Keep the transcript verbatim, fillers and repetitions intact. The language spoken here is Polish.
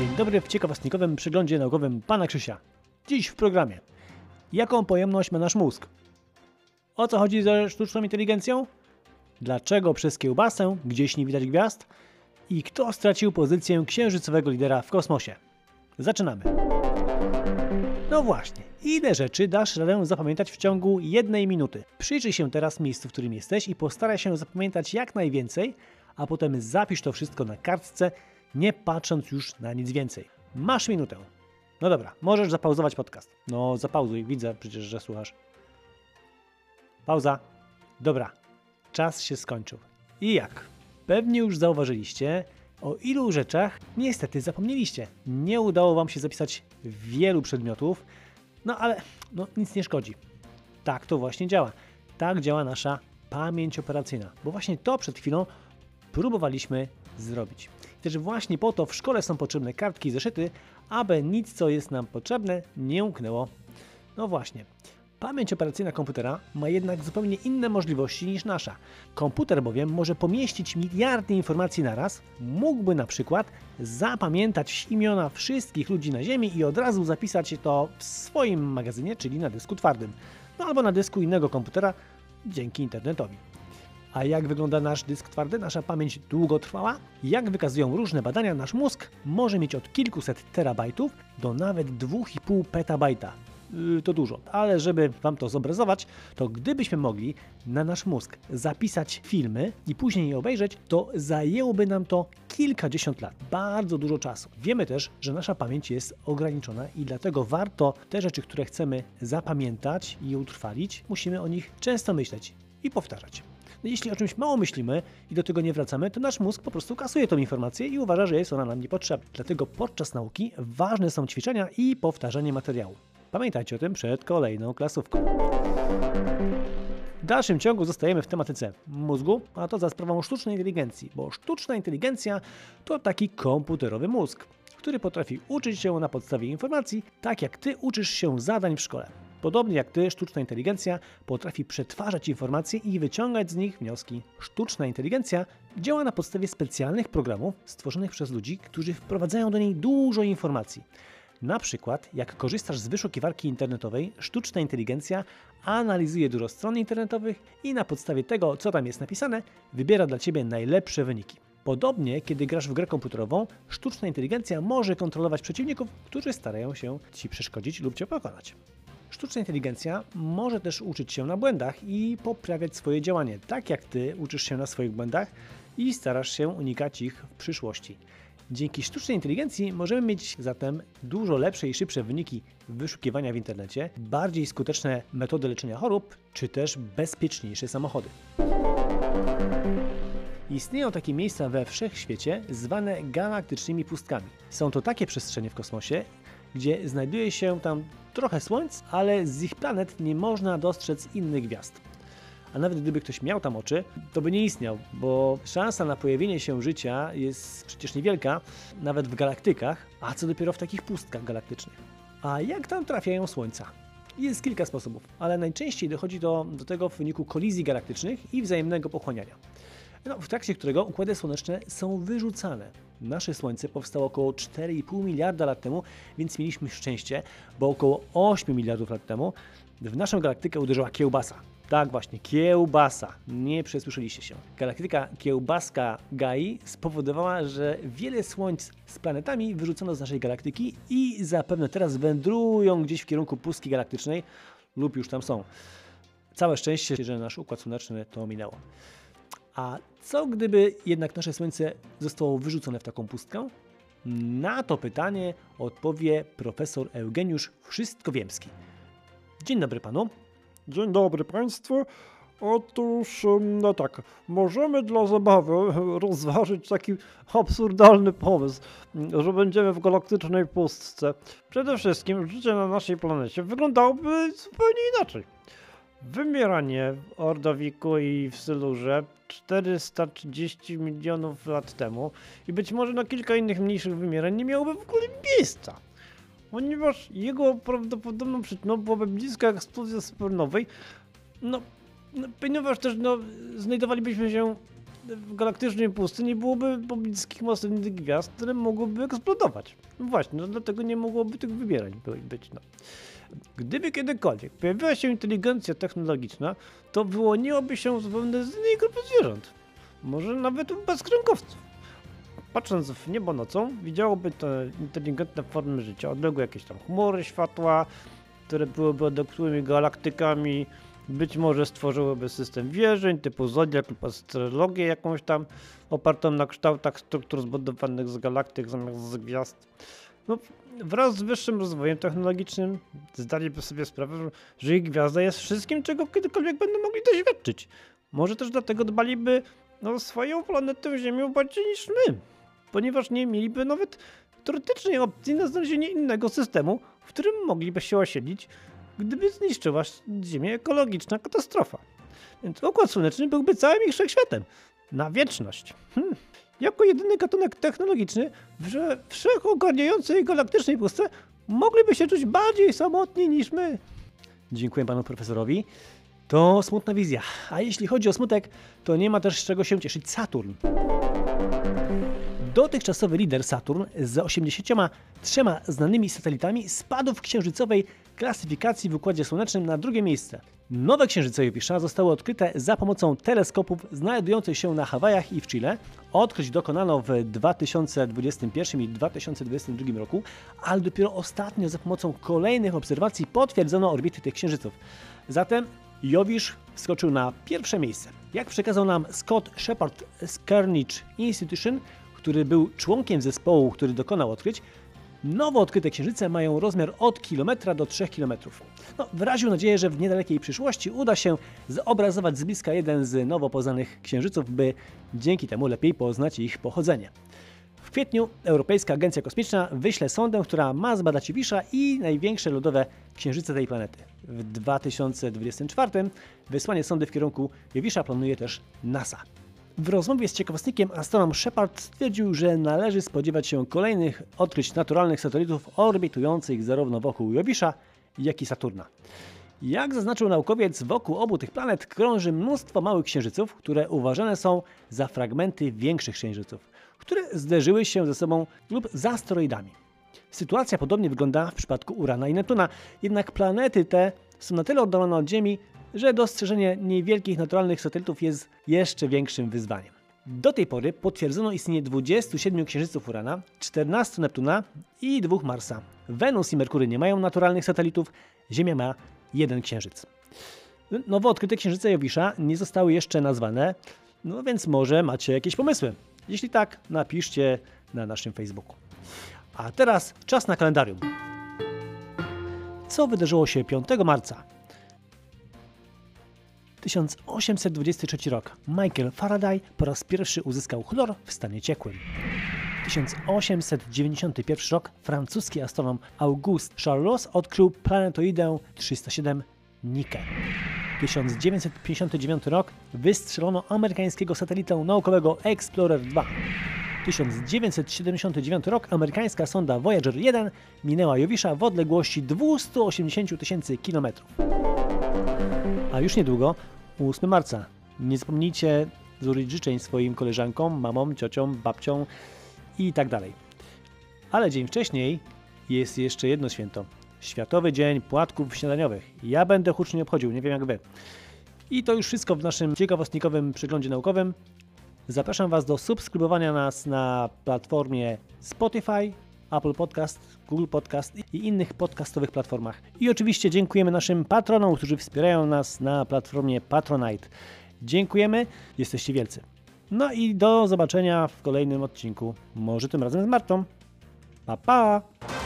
Dzień dobry w ciekawostnikowym przeglądzie naukowym Pana Krzysia. Dziś w programie. Jaką pojemność ma nasz mózg? O co chodzi ze sztuczną inteligencją? Dlaczego przez kiełbasę gdzieś nie widać gwiazd? I kto stracił pozycję księżycowego lidera w kosmosie? Zaczynamy. No właśnie, ile rzeczy dasz radę zapamiętać w ciągu jednej minuty? Przyjrzyj się teraz miejscu, w którym jesteś i postaraj się zapamiętać jak najwięcej, a potem zapisz to wszystko na kartce, nie patrząc już na nic więcej. Masz minutę. No dobra, możesz zapauzować podcast. No zapauzuj, widzę przecież, że słuchasz. Pauza. Dobra, czas się skończył. I jak? Pewnie już zauważyliście, o ilu rzeczach niestety zapomnieliście. Nie udało wam się zapisać wielu przedmiotów, no ale no, nic nie szkodzi. Tak to właśnie działa. Tak działa nasza pamięć operacyjna, bo właśnie to przed chwilą próbowaliśmy zrobić. Też właśnie po to w szkole są potrzebne kartki i zeszyty, aby nic, co jest nam potrzebne, nie umknęło. No właśnie. Pamięć operacyjna komputera ma jednak zupełnie inne możliwości niż nasza. Komputer bowiem może pomieścić miliardy informacji naraz, mógłby na przykład zapamiętać imiona wszystkich ludzi na Ziemi i od razu zapisać to w swoim magazynie, czyli na dysku twardym, no albo na dysku innego komputera dzięki internetowi. A jak wygląda nasz dysk twardy, nasza pamięć długotrwała? Jak wykazują różne badania, nasz mózg może mieć od kilkuset terabajtów do nawet dwóch i pół petabajta. Yy, to dużo, ale żeby wam to zobrazować, to gdybyśmy mogli na nasz mózg zapisać filmy i później je obejrzeć, to zajęłoby nam to kilkadziesiąt lat, bardzo dużo czasu. Wiemy też, że nasza pamięć jest ograniczona i dlatego warto te rzeczy, które chcemy zapamiętać i utrwalić, musimy o nich często myśleć i powtarzać. Jeśli o czymś mało myślimy i do tego nie wracamy, to nasz mózg po prostu kasuje tą informację i uważa, że jest ona nam niepotrzebna. Dlatego podczas nauki ważne są ćwiczenia i powtarzanie materiału. Pamiętajcie o tym przed kolejną klasówką. W dalszym ciągu zostajemy w tematyce mózgu, a to za sprawą sztucznej inteligencji, bo sztuczna inteligencja to taki komputerowy mózg, który potrafi uczyć się na podstawie informacji, tak jak ty uczysz się zadań w szkole. Podobnie jak ty, sztuczna inteligencja potrafi przetwarzać informacje i wyciągać z nich wnioski. Sztuczna inteligencja działa na podstawie specjalnych programów stworzonych przez ludzi, którzy wprowadzają do niej dużo informacji. Na przykład, jak korzystasz z wyszukiwarki internetowej, sztuczna inteligencja analizuje dużo stron internetowych i na podstawie tego, co tam jest napisane, wybiera dla ciebie najlepsze wyniki. Podobnie, kiedy grasz w grę komputerową, sztuczna inteligencja może kontrolować przeciwników, którzy starają się ci przeszkodzić lub cię pokonać. Sztuczna inteligencja może też uczyć się na błędach i poprawiać swoje działanie, tak jak ty uczysz się na swoich błędach i starasz się unikać ich w przyszłości. Dzięki sztucznej inteligencji możemy mieć zatem dużo lepsze i szybsze wyniki wyszukiwania w internecie, bardziej skuteczne metody leczenia chorób, czy też bezpieczniejsze samochody. Istnieją takie miejsca we wszechświecie zwane galaktycznymi pustkami. Są to takie przestrzenie w kosmosie, gdzie znajduje się tam trochę słońc, ale z ich planet nie można dostrzec innych gwiazd. A nawet gdyby ktoś miał tam oczy, to by nie istniał, bo szansa na pojawienie się życia jest przecież niewielka, nawet w galaktykach, a co dopiero w takich pustkach galaktycznych. A jak tam trafiają słońca? Jest kilka sposobów, ale najczęściej dochodzi do, do tego w wyniku kolizji galaktycznych i wzajemnego pochłaniania. No, w trakcie którego układy słoneczne są wyrzucane. Nasze Słońce powstało około cztery i pół miliarda lat temu, więc mieliśmy szczęście, bo około osiem miliardów lat temu w naszą galaktykę uderzyła kiełbasa. Tak właśnie, kiełbasa. Nie przesłyszeliście się. Galaktyka kiełbaska Gai spowodowała, że wiele słońc z planetami wyrzucono z naszej galaktyki i zapewne teraz wędrują gdzieś w kierunku pustki galaktycznej lub już tam są. Całe szczęście, że nasz Układ Słoneczny to ominęło. A co gdyby jednak nasze Słońce zostało wyrzucone w taką pustkę? Na to pytanie odpowie profesor Eugeniusz Wszystkowiemski. Dzień dobry panu. Dzień dobry państwu. Otóż, no tak, możemy dla zabawy rozważyć taki absurdalny pomysł, że będziemy w galaktycznej pustce. Przede wszystkim życie na naszej planecie wyglądałoby zupełnie inaczej. Wymieranie w Ordowiku i w Sylurze czterysta trzydzieści milionów lat temu i być może na kilka innych mniejszych wymierań nie miałoby w ogóle miejsca, ponieważ jego prawdopodobną przyczyną byłaby bliska eksplozja supernowej, no, no ponieważ też no, znajdowalibyśmy się w galaktycznej pustyni byłoby pobliskich masywnych gwiazd, które mogłyby eksplodować. No właśnie, no dlatego nie mogłoby tych wybierać być. No. Gdyby kiedykolwiek pojawiła się inteligencja technologiczna, to wyłoniłoby się zupełnie z innej grupy zwierząt. Może nawet bez kręgowców. Patrząc w niebo nocą, widziałoby te inteligentne formy życia, odległe jakieś tam chmury światła, które byłyby odległymi galaktykami, być może stworzyłyby system wierzeń typu zodiak lub astrologię jakąś tam opartą na kształtach struktur zbudowanych z galaktyk zamiast z gwiazd. No, wraz z wyższym rozwojem technologicznym zdaliby sobie sprawę, że ich gwiazda jest wszystkim, czego kiedykolwiek będą mogli doświadczyć. Może też dlatego dbaliby no swoją planetę Ziemią bardziej niż my, ponieważ nie mieliby nawet teoretycznej opcji na znalezienie innego systemu, w którym mogliby się osiedlić, gdyby zniszczyła Ziemię ekologiczna katastrofa. Więc Układ Słoneczny byłby całym ich wszechświatem. Na wieczność. Hmm. Jako jedyny gatunek technologiczny w wszechogarniającej galaktycznej pustce mogliby się czuć bardziej samotni niż my. Dziękuję panu profesorowi. To smutna wizja. A jeśli chodzi o smutek, to nie ma też z czego się cieszyć Saturn. Dotychczasowy lider Saturn z osiemdziesięcioma trzema znanymi satelitami spadł w księżycowej klasyfikacji w Układzie Słonecznym na drugie miejsce. Nowe księżyce Jowisza zostały odkryte za pomocą teleskopów znajdujących się na Hawajach i w Chile. Odkryć dokonano w dwa tysiące dwudziestym pierwszym i dwa tysiące dwudziestym drugim roku, ale dopiero ostatnio za pomocą kolejnych obserwacji potwierdzono orbity tych księżyców. Zatem Jowisz wskoczył na pierwsze miejsce. Jak przekazał nam Scott Shepard z Carnegie Institution, który był członkiem zespołu, który dokonał odkryć, nowo odkryte księżyce mają rozmiar od kilometra do trzech kilometrów. No, wyraził nadzieję, że w niedalekiej przyszłości uda się zobrazować z bliska jeden z nowo poznanych księżyców, by dzięki temu lepiej poznać ich pochodzenie. W kwietniu Europejska Agencja Kosmiczna wyśle sondę, która ma zbadać Jowisza i największe lodowe księżyce tej planety. W dwa tysiące dwudziestym czwartym wysłanie sondy w kierunku Jowisza planuje też NASA. W rozmowie z ciekawostnikiem astronom Shepard stwierdził, że należy spodziewać się kolejnych odkryć naturalnych satelitów orbitujących zarówno wokół Jowisza, jak i Saturna. Jak zaznaczył naukowiec, wokół obu tych planet krąży mnóstwo małych księżyców, które uważane są za fragmenty większych księżyców, które zderzyły się ze sobą lub z asteroidami. Sytuacja podobnie wygląda w przypadku Urana i Neptuna, jednak planety te są na tyle oddalone od Ziemi, że dostrzeżenie niewielkich naturalnych satelitów jest jeszcze większym wyzwaniem. Do tej pory potwierdzono istnienie dwudziestu siedmiu księżyców Urana, czternastu Neptuna i dwóch Marsa. Wenus i Merkury nie mają naturalnych satelitów, Ziemia ma jeden księżyc. Nowo odkryte księżyce Jowisza nie zostały jeszcze nazwane, no więc może macie jakieś pomysły. Jeśli tak, napiszcie na naszym Facebooku. A teraz czas na kalendarium. Co wydarzyło się piątego marca? tysiąc osiemset dwudziesty trzeci rok. Michael Faraday po raz pierwszy uzyskał chlor w stanie ciekłym. tysiąc osiemset dziewięćdziesiąty pierwszy rok. Francuski astronom Auguste Charlois odkrył planetoidę trzysta siedem Nikę. tysiąc dziewięćset pięćdziesiąty dziewiąty rok. Wystrzelono amerykańskiego satelitę naukowego Explorer dwa. tysiąc dziewięćset siedemdziesiąty dziewiąty rok. Amerykańska sonda Voyager jeden minęła Jowisza w odległości dwieście osiemdziesiąt tysięcy kilometrów. A już niedługo, ósmego marca. Nie zapomnijcie złożyć życzeń swoim koleżankom, mamom, ciociom, babciom i tak dalej. Ale dzień wcześniej jest jeszcze jedno święto. Światowy Dzień Płatków Śniadaniowych. Ja będę hucznie obchodził, nie wiem jak wy. I to już wszystko w naszym ciekawostnikowym przeglądzie naukowym. Zapraszam was do subskrybowania nas na platformie Spotify, Apple Podcast, Google Podcast i innych podcastowych platformach. I oczywiście dziękujemy naszym patronom, którzy wspierają nas na platformie Patronite. Dziękujemy, jesteście wielcy. No i do zobaczenia w kolejnym odcinku, może tym razem z Martą. Pa, pa!